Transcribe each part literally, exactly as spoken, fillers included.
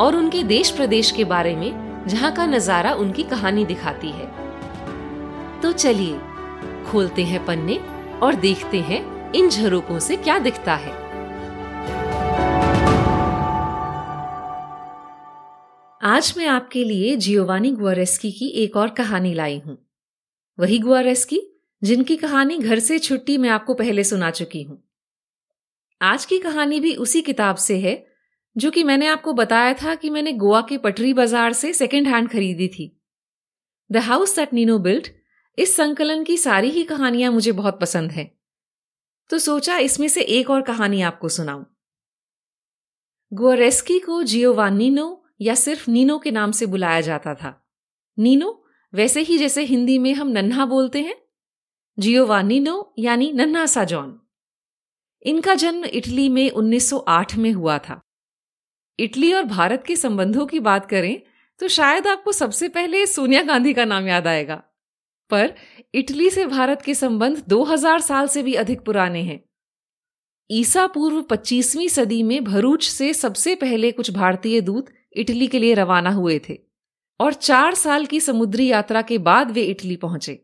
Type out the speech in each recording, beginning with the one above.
और उनके देश प्रदेश के बारे में, जहाँ का नजारा उनकी कहानी दिखाती है। तो चलिए खोलते हैं पन्ने और देखते हैं इन झरोकों से क्या दिखता है। आज मैं आपके लिए जियोवानी गुआरेस्की की एक और कहानी लाई हूं। वही गुआरेस्की जिनकी कहानी घर से छुट्टी मैं आपको पहले सुना चुकी हूं। आज की कहानी भी उसी किताब से है जो कि मैंने आपको बताया था कि मैंने गोवा के पटरी बाजार से सेकेंड हैंड खरीदी थी। The house that Nino built, इस संकलन की सारी ही कहानियां मुझे बहुत पसंद हैं, तो सोचा इसमें से एक और कहानी आपको सुनाऊं। गुआरेस्की को जियोवानीनो या सिर्फ नीनो के नाम से बुलाया जाता था। नीनो वैसे ही जैसे हिंदी में हम नन्हा बोलते हैं, जियोवानीनो यानी नन्हा सा जॉन। इनका जन्म इटली में उन्नीस सौ आठ में हुआ था। इटली और भारत के संबंधों की बात करें तो शायद आपको सबसे पहले सोनिया गांधी का नाम याद आएगा, पर इटली से भारत के संबंध दो हज़ार साल से भी अधिक पुराने हैं। ईसा पूर्व पच्चीसवीं सदी में भरूच से सबसे पहले कुछ भारतीय दूत इटली के लिए रवाना हुए थे और चार साल की समुद्री यात्रा के बाद वे इटली पहुंचे।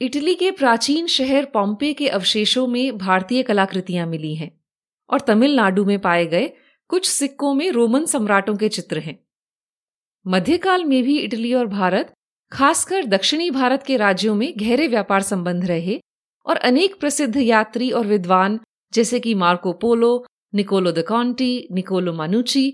इटली के प्राचीन शहर पोम्पेई के अवशेषों में भारतीय कलाकृतियां मिली हैं और तमिलनाडु में पाए गए कुछ सिक्कों में रोमन सम्राटों के चित्र हैं। मध्यकाल में भी इटली और भारत, खासकर दक्षिणी भारत के राज्यों में गहरे व्यापार संबंध रहे और अनेक प्रसिद्ध यात्री और विद्वान जैसे कि Marco Polo, Niccolo de Conti, Niccolo Manucci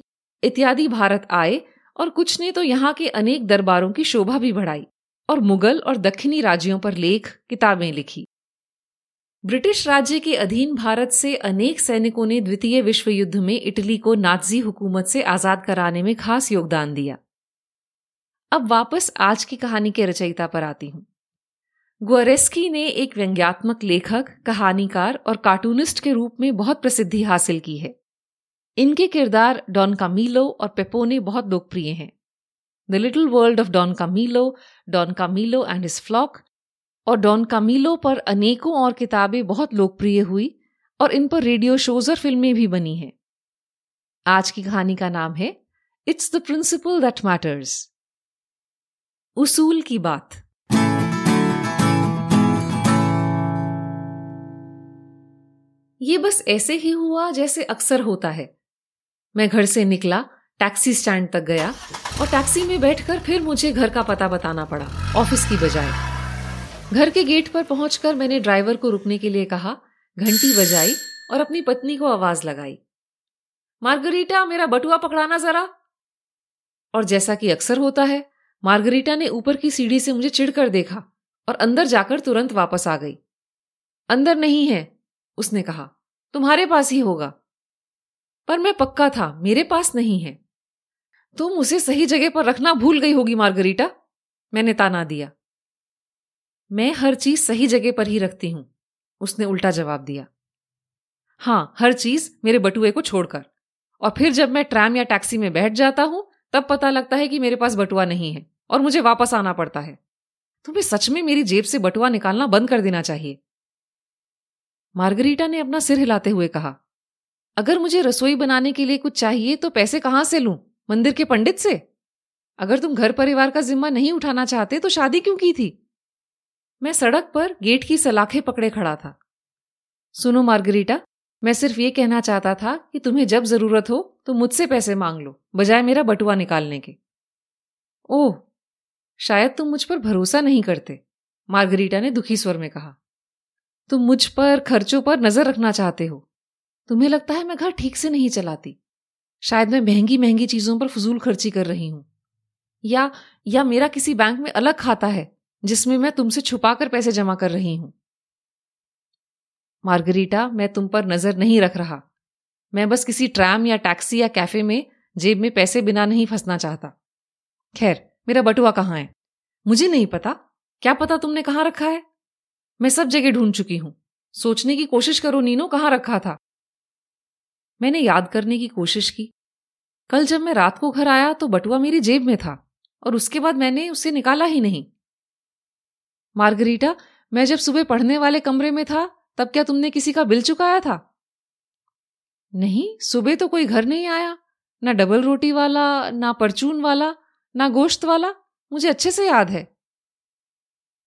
इत्यादि भारत आए और कुछ ने तो यहाँ के अनेक दरबारों की शोभा भी बढ़ाई और मुगल और दक्षिणी राज्यों पर लेख किताबें लिखी। ब्रिटिश राज्य के अधीन भारत से अनेक सैनिकों ने द्वितीय विश्व युद्ध में इटली को नाजी हुकूमत से आजाद कराने में खास योगदान दिया। अब वापस आज की कहानी के रचयिता पर आती हूं। गुआरेस्की ने एक व्यंग्यात्मक लेखक, कहानीकार और कार्टूनिस्ट के रूप में बहुत प्रसिद्धि हासिल की है। इनके किरदार डॉन कामिलो और पेपोने बहुत लोकप्रिय हैं। The little world of Don Camillo, Don Camillo and flock और डॉन कामिलो पर अनेकों और किताबें बहुत लोकप्रिय हुई और इन पर रेडियो शोज और फिल्में भी बनी हैं। आज की कहानी का नाम है it's the principle that matters. उसूल की बात। ये बस ऐसे ही हुआ जैसे अक्सर होता है। मैं घर से निकला, टैक्सी स्टैंड तक गया और टैक्सी में बैठकर फिर मुझे घर का पता बताना पड़ा, ऑफिस की बजाय। घर के गेट पर पहुंचकर मैंने ड्राइवर को रुकने के लिए कहा, घंटी बजाई और अपनी पत्नी को आवाज लगाई, मार्गरीटा मेरा बटुआ पकड़ाना जरा। और जैसा कि अक्सर होता है, मार्गरीटा ने ऊपर की सीढ़ी से मुझे चिढ़कर देखा और अंदर जाकर तुरंत वापस आ गई। अंदर नहीं है, उसने कहा, तुम्हारे पास ही होगा। पर मैं पक्का था, मेरे पास नहीं है। तुम उसे सही जगह पर रखना भूल गई होगी मार्गरीटा, मैंने ताना दिया। मैं हर चीज सही जगह पर ही रखती हूं, उसने उल्टा जवाब दिया। हां, हर चीज मेरे बटुए को छोड़कर। और फिर जब मैं ट्राम या टैक्सी में बैठ जाता हूं तब पता लगता है कि मेरे पास बटुआ नहीं है और मुझे वापस आना पड़ता है। तुम्हें सच में मेरी जेब से बटुआ निकालना बंद कर देना चाहिए, मार्गरीटा ने अपना सिर हिलाते हुए कहा। अगर मुझे रसोई बनाने के लिए कुछ चाहिए तो पैसे कहां से लूं, मंदिर के पंडित से? अगर तुम घर परिवार का जिम्मा नहीं उठाना चाहते तो शादी क्यों की थी? मैं सड़क पर गेट की सलाखें पकड़े खड़ा था। सुनो मार्गरीटा, मैं सिर्फ ये कहना चाहता था कि तुम्हें जब जरूरत हो तो मुझसे पैसे मांग लो, बजाय मेरा बटुआ निकालने के। ओह, शायद तुम मुझ पर भरोसा नहीं करते, मार्गरीटा ने दुखी स्वर में कहा। तुम मुझ पर, खर्चों पर नजर रखना चाहते हो। तुम्हें लगता है मैं घर ठीक से नहीं चलाती। शायद मैं महंगी महंगी चीजों पर फजूल खर्ची कर रही हूं, या या मेरा किसी बैंक में अलग खाता है जिसमें मैं तुमसे छुपाकर पैसे जमा कर रही हूं। मार्गरीटा, मैं तुम पर नजर नहीं रख रहा। मैं बस किसी ट्राम या टैक्सी या कैफे में जेब में पैसे बिना नहीं फंसना चाहता। खैर, मेरा बटुआ कहाँ है? मुझे नहीं पता, क्या पता तुमने कहाँ रखा है। मैं सब जगह ढूंढ चुकी हूं। सोचने की कोशिश करो नीनो, कहाँ रखा था। मैंने याद करने की कोशिश की। कल जब मैं रात को घर आया तो बटुआ मेरी जेब में था और उसके बाद मैंने उसे निकाला ही नहीं। मार्गरीटा, मैं जब सुबह पढ़ने वाले कमरे में था तब क्या तुमने किसी का बिल चुकाया था? नहीं, सुबह तो कोई घर नहीं आया, ना डबल रोटी वाला, ना परचून वाला, ना गोश्त वाला, मुझे अच्छे से याद है।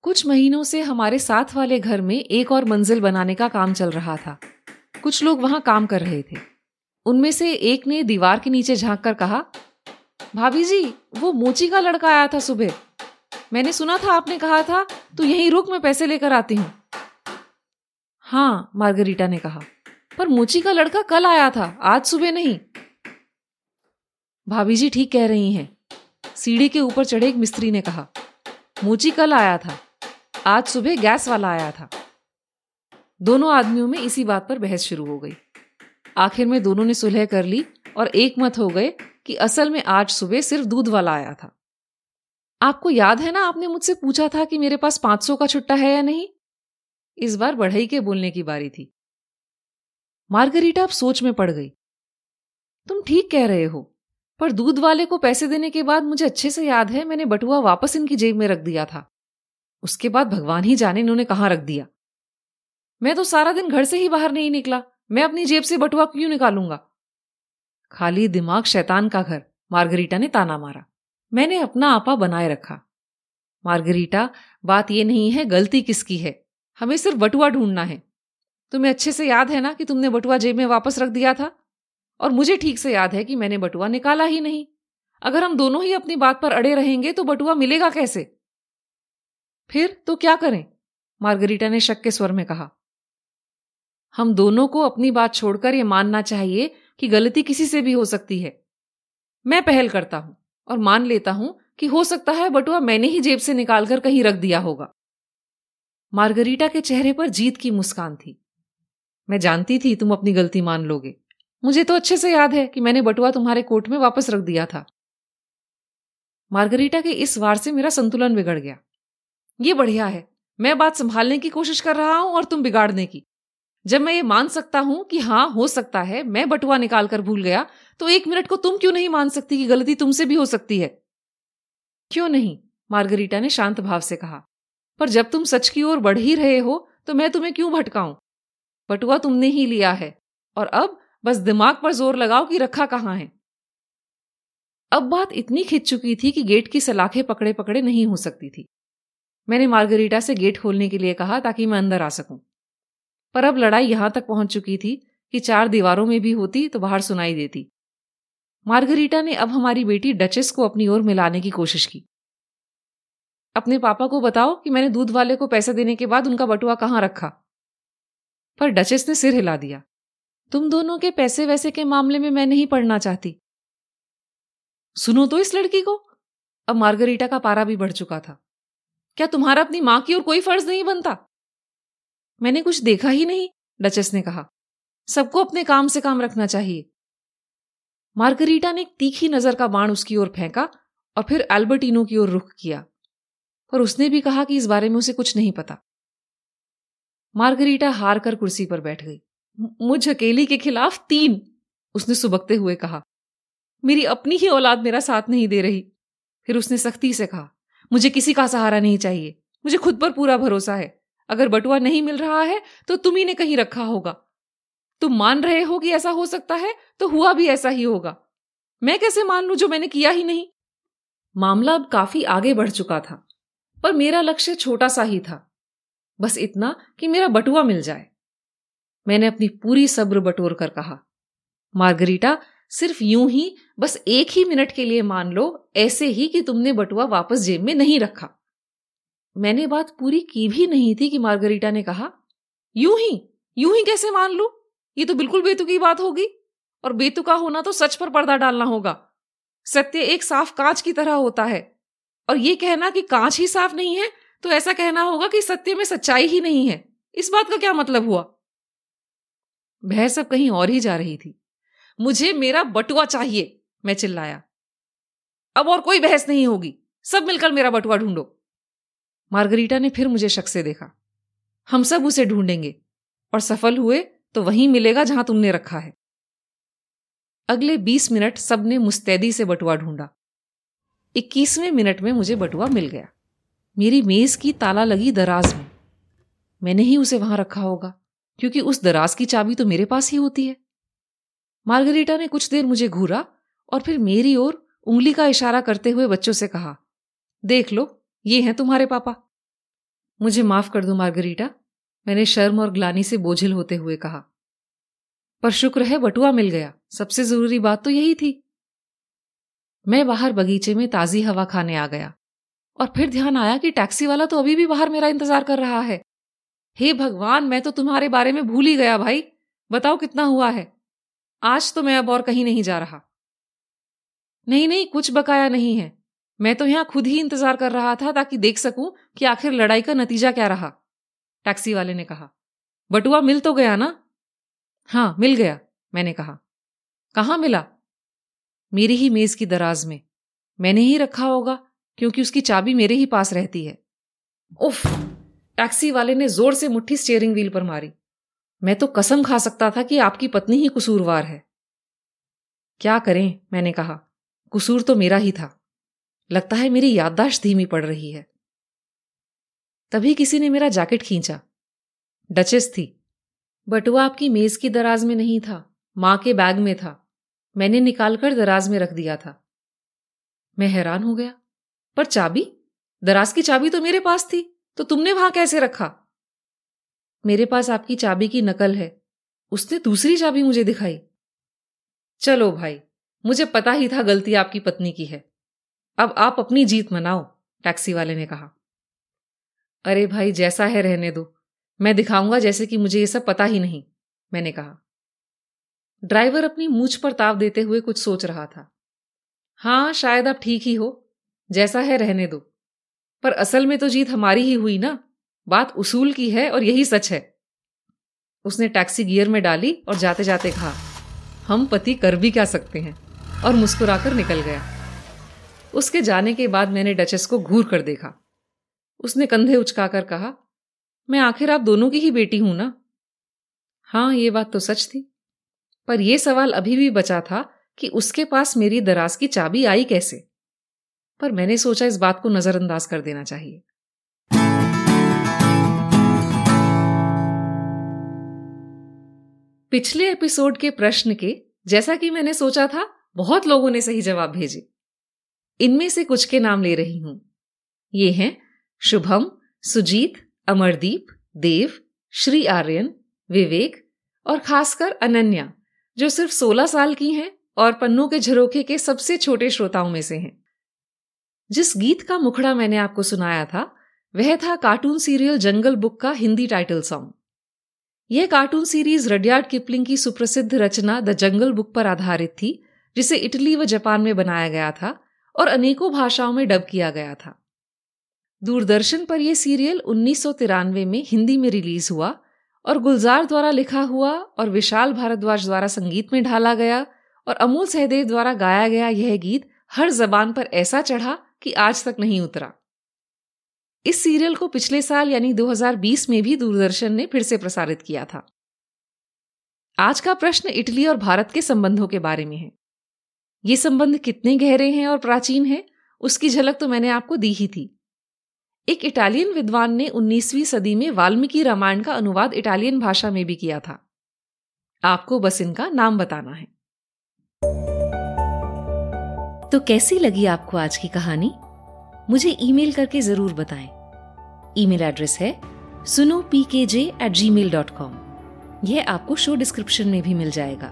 कुछ महीनों से हमारे साथ वाले घर में एक और मंजिल बनाने का काम चल रहा था। कुछ लोग वहां काम कर रहे थे। उनमें से एक ने दीवार के नीचे झांक कर कहा, भाभी जी, वो मोची का लड़का आया था सुबह। मैंने सुना था आपने कहा था तू यहीं रुक, मैं पैसे लेकर आती हूं। हाँ, मार्गरीटा ने कहा, पर मोची का लड़का कल आया था, आज सुबह नहीं। भाभी जी ठीक कह रही हैं, सीढ़ी के ऊपर चढ़े एक मिस्त्री ने कहा। मोची कल आया था, आज सुबह गैस वाला आया था। दोनों आदमियों में इसी बात पर बहस शुरू हो गई। आखिर में दोनों ने सुलह कर ली और एक मत हो गए कि असल में आज सुबह सिर्फ दूध वाला आया था। आपको याद है ना, आपने मुझसे पूछा था कि मेरे पास पांच सौ का छुट्टा है या नहीं। इस बार बढ़ई के बोलने की बारी थी। मार्गरीटा अब सोच में पड़ गई। तुम ठीक कह रहे हो, पर दूध वाले को पैसे देने के बाद मुझे अच्छे से याद है मैंने बटुआ वापस इनकी जेब में रख दिया था। उसके बाद भगवान ही जाने इन्होंने कहाँ रख दिया। मैं तो सारा दिन घर से ही बाहर नहीं निकला, मैं अपनी जेब से बटुआ क्यों निकालूंगा। खाली दिमाग शैतान का घर, मार्गरीटा ने ताना मारा। मैंने अपना आपा बनाए रखा। मार्गरीटा, बात यह नहीं है गलती किसकी है, हमें सिर्फ बटुआ ढूंढना है। तुम्हें अच्छे से याद है ना कि तुमने बटुआ जेब में वापस रख दिया था, और मुझे ठीक से याद है कि मैंने बटुआ निकाला ही नहीं। अगर हम दोनों ही अपनी बात पर अड़े रहेंगे तो बटुआ मिलेगा कैसे। फिर तो क्या करें, मार्गरीटा ने शक के स्वर में कहा। हम दोनों को अपनी बात छोड़कर यह मानना चाहिए कि गलती किसी से भी हो सकती है। मैं पहल करता हूं और मान लेता हूं कि हो सकता है बटुआ मैंने ही जेब से निकालकर कहीं रख दिया होगा। मार्गरीटा के चेहरे पर जीत की मुस्कान थी। मैं जानती थी तुम अपनी गलती मान लोगे, मुझे तो अच्छे से याद है कि मैंने बटुआ तुम्हारे कोट में वापस रख दिया था। मार्गरीटा के इस वार से मेरा संतुलन बिगड़ गया। ये बढ़िया है, मैं बात संभालने की कोशिश कर रहा हूं और तुम बिगाड़ने की। जब मैं ये मान सकता हूं कि हाँ हो सकता है मैं बटुआ निकालकर भूल गया, तो एक मिनट को तुम क्यों नहीं मान सकती कि गलती तुमसे भी हो सकती है। क्यों नहीं, मार्गरीटा ने शांत भाव से कहा, पर जब तुम सच की ओर बढ़ ही रहे हो तो मैं तुम्हें क्यों भटकाऊं। बटुआ तुमने ही लिया है और अब बस दिमाग पर जोर लगाओ कि रखा कहाँ है। अब बात इतनी खिंच चुकी थी कि गेट की सलाखें पकड़े पकड़े नहीं हो सकती थी। मैंने मार्गरीटा से गेट खोलने के लिए कहा ताकि मैं अंदर आ सकूं, पर अब लड़ाई यहां तक पहुंच चुकी थी कि चार दीवारों में भी होती तो बाहर सुनाई देती। मार्गरीटा ने अब हमारी बेटी डचेस को अपनी ओर मिलाने की कोशिश की। अपने पापा को बताओ कि मैंने दूध वाले को पैसे देने के बाद उनका बटुआ कहाँ रखा। पर डचेस ने सिर हिला दिया। तुम दोनों के पैसे वैसे के मामले में मैं नहीं पढ़ना चाहती। सुनो तो इस लड़की को। अब मार्गरीटा का पारा भी बढ़ चुका था। क्या तुम्हारा अपनी मां की ओर कोई फर्ज नहीं बनता। मैंने कुछ देखा ही नहीं, डचेस ने कहा। सबको अपने काम से काम रखना चाहिए। मार्गरीटा ने एक तीखी नजर का बाण उसकी ओर फेंका और फिर अल्बर्टिनो की ओर रुख किया, पर उसने भी कहा कि इस बारे में उसे कुछ नहीं पता। मार्गरीटा हार कर कुर्सी पर बैठ गई। मुझ अकेली के खिलाफ तीन, उसने सुबकते हुए कहा। मेरी अपनी ही औलाद मेरा साथ नहीं दे रही। फिर उसने सख्ती से कहा, मुझे किसी का सहारा नहीं चाहिए, मुझे खुद पर पूरा भरोसा है। अगर बटुआ नहीं मिल रहा है तो तुम्ही ने कहीं रखा होगा। तुम मान रहे हो कि ऐसा हो सकता है तो हुआ भी ऐसा ही होगा। मैं कैसे मान लूं जो मैंने किया ही नहीं। मामला अब काफी आगे बढ़ चुका था, पर मेरा लक्ष्य छोटा सा ही था, बस इतना कि मेरा बटुआ मिल जाए। मैंने अपनी पूरी सब्र बटोर कर कहा, मार्गरीटा, सिर्फ यूं ही बस एक ही मिनट के लिए मान लो, ऐसे ही कि तुमने बटुआ वापस जेब में नहीं रखा। मैंने बात पूरी की भी नहीं थी कि मार्गरीटा ने कहा, यूं ही यूं ही कैसे मान लूं, ये तो बिल्कुल बेतुकी बात होगी, और बेतुका होना तो सच पर पर्दा डालना होगा। सत्य एक साफ कांच की तरह होता है, और ये कहना कि कांच ही साफ नहीं है तो ऐसा कहना होगा कि सत्य में सच्चाई ही नहीं है। इस बात का क्या मतलब हुआ। बहस अब कहीं और ही जा रही थी। मुझे मेरा बटुआ चाहिए, मैं चिल्लाया। अब और कोई बहस नहीं होगी, सब मिलकर मेरा बटुआ ढूंढो। मार्गरीटा ने फिर मुझे शक से देखा। हम सब उसे ढूंढेंगे और सफल हुए तो वहीं मिलेगा जहां तुमने रखा है। अगले बीस मिनट सबने मुस्तैदी से बटुआ ढूंढा। इक्कीसवें मिनट में मुझे बटुआ मिल गया, मेरी मेज की ताला लगी दराज में। मैंने ही उसे वहां रखा होगा क्योंकि उस दराज की चाबी तो मेरे पास ही होती है। मार्गरीटा ने कुछ देर मुझे घूरा और फिर मेरी ओर उंगली का इशारा करते हुए बच्चों से कहा, देख लो, ये हैं तुम्हारे पापा। मुझे माफ कर दो मार्गरीटा, मैंने शर्म और ग्लानी से बोझिल होते हुए कहा, पर शुक्र है बटुआ मिल गया, सबसे जरूरी बात तो यही थी। मैं बाहर बगीचे में ताजी हवा खाने आ गया और फिर ध्यान आया कि टैक्सी वाला तो अभी भी बाहर मेरा इंतजार कर रहा है। हे भगवान, मैं तो तुम्हारे बारे में भूल ही गया भाई, बताओ कितना हुआ है। आज तो मैं अब और कहीं नहीं जा रहा। नहीं नहीं, कुछ बकाया नहीं है, मैं तो यहां खुद ही इंतजार कर रहा था ताकि देख सकूं कि आखिर लड़ाई का नतीजा क्या रहा। टैक्सी वाले ने कहा। बटुआ मिल तो गया ना? हाँ मिल गया, मैंने कहा। कहाँ मिला? मेरी ही मेज की दराज में, मैंने ही रखा होगा क्योंकि उसकी चाबी मेरे ही पास रहती है। उफ! टैक्सी वाले ने जोर से मुट्ठी स्टीयरिंग व्हील पर मारी। मैं तो कसम खा सकता था कि आपकी पत्नी ही कसूरवार है। क्या करें, मैंने कहा, कसूर तो मेरा ही था। लगता है मेरी याददाश्त धीमी पड़ रही है। तभी किसी ने मेरा जैकेट खींचा। डचेस थी। बटुआ आपकी मेज की दराज में नहीं था, मां के बैग में था, मैंने निकालकर दराज में रख दिया था। मैं हैरान हो गया। पर चाबी, दराज की चाबी तो मेरे पास थी, तो तुमने वहां कैसे रखा? मेरे पास आपकी चाबी की नकल है, उसने दूसरी चाबी मुझे दिखाई। चलो भाई, मुझे पता ही था गलती आपकी पत्नी की है, अब आप अपनी जीत मनाओ, टैक्सी वाले ने कहा। अरे भाई, जैसा है रहने दो, मैं दिखाऊंगा जैसे कि मुझे ये सब पता ही नहीं, मैंने कहा। ड्राइवर अपनी मूछ पर ताव देते हुए कुछ सोच रहा था। हाँ, शायद आप ठीक ही हो, जैसा है रहने दो, पर असल में तो जीत हमारी ही हुई ना, बात उसूल की है और यही सच है। उसने टैक्सी गियर में डाली और जाते जाते कहा, हम पति कर भी क्या सकते हैं, और मुस्कुराकर निकल गया। उसके जाने के बाद मैंने डचेस को घूर कर देखा। उसने कंधे उचकाकर कहा, मैं आखिर आप दोनों की ही बेटी हूं ना? हाँ, ये बात तो सच थी, पर यह सवाल अभी भी बचा था कि उसके पास मेरी दराज की चाबी आई कैसे। पर मैंने सोचा इस बात को नजरअंदाज कर देना चाहिए। पिछले एपिसोड के प्रश्न के, जैसा कि मैंने सोचा था, बहुत लोगों ने सही जवाब भेजे। इनमें से कुछ के नाम ले रही हूं। ये हैं शुभम, सुजीत, अमरदीप, देव, श्री आर्यन, विवेक और खासकर अनन्या, जो सिर्फ सोलह साल की हैं और पन्नों के झरोखे के सबसे छोटे श्रोताओं में से हैं। जिस गीत का मुखड़ा मैंने आपको सुनाया था वह था कार्टून सीरियल जंगल बुक का हिंदी टाइटल सॉन्ग। यह कार्टून सीरीज रडियार्ड किपलिंग की सुप्रसिद्ध रचना द जंगल बुक पर आधारित थी, जिसे इटली व जापान में बनाया गया था और अनेकों भाषाओं में डब किया गया था। दूरदर्शन पर यह सीरियल उन्नीस सौ तिरानवे में हिंदी में रिलीज हुआ और गुलजार द्वारा लिखा हुआ और विशाल भारद्वाज द्वारा संगीत में ढाला गया और अमूल सहदेव द्वारा गाया गया यह गीत हर जबान पर ऐसा चढ़ा कि आज तक नहीं उतरा। इस सीरियल को पिछले साल यानी दो हज़ार बीस में भी दूरदर्शन ने फिर से प्रसारित किया था। आज का प्रश्न इटली और भारत के संबंधों के बारे में है। ये संबंध कितने गहरे हैं और प्राचीन हैं, उसकी झलक तो मैंने आपको दी ही थी। एक इटालियन विद्वान ने उन्नीसवीं सदी में वाल्मीकि रामायण का अनुवाद इटालियन भाषा में भी किया था। आपको बस इनका नाम बताना है। तो कैसी लगी आपको आज की कहानी? मुझे ईमेल करके जरूर बताएं। ईमेल एड्रेस है सुनो P K J at Gmail dot com. यह आपको शो डिस्क्रिप्शन में भी मिल जाएगा।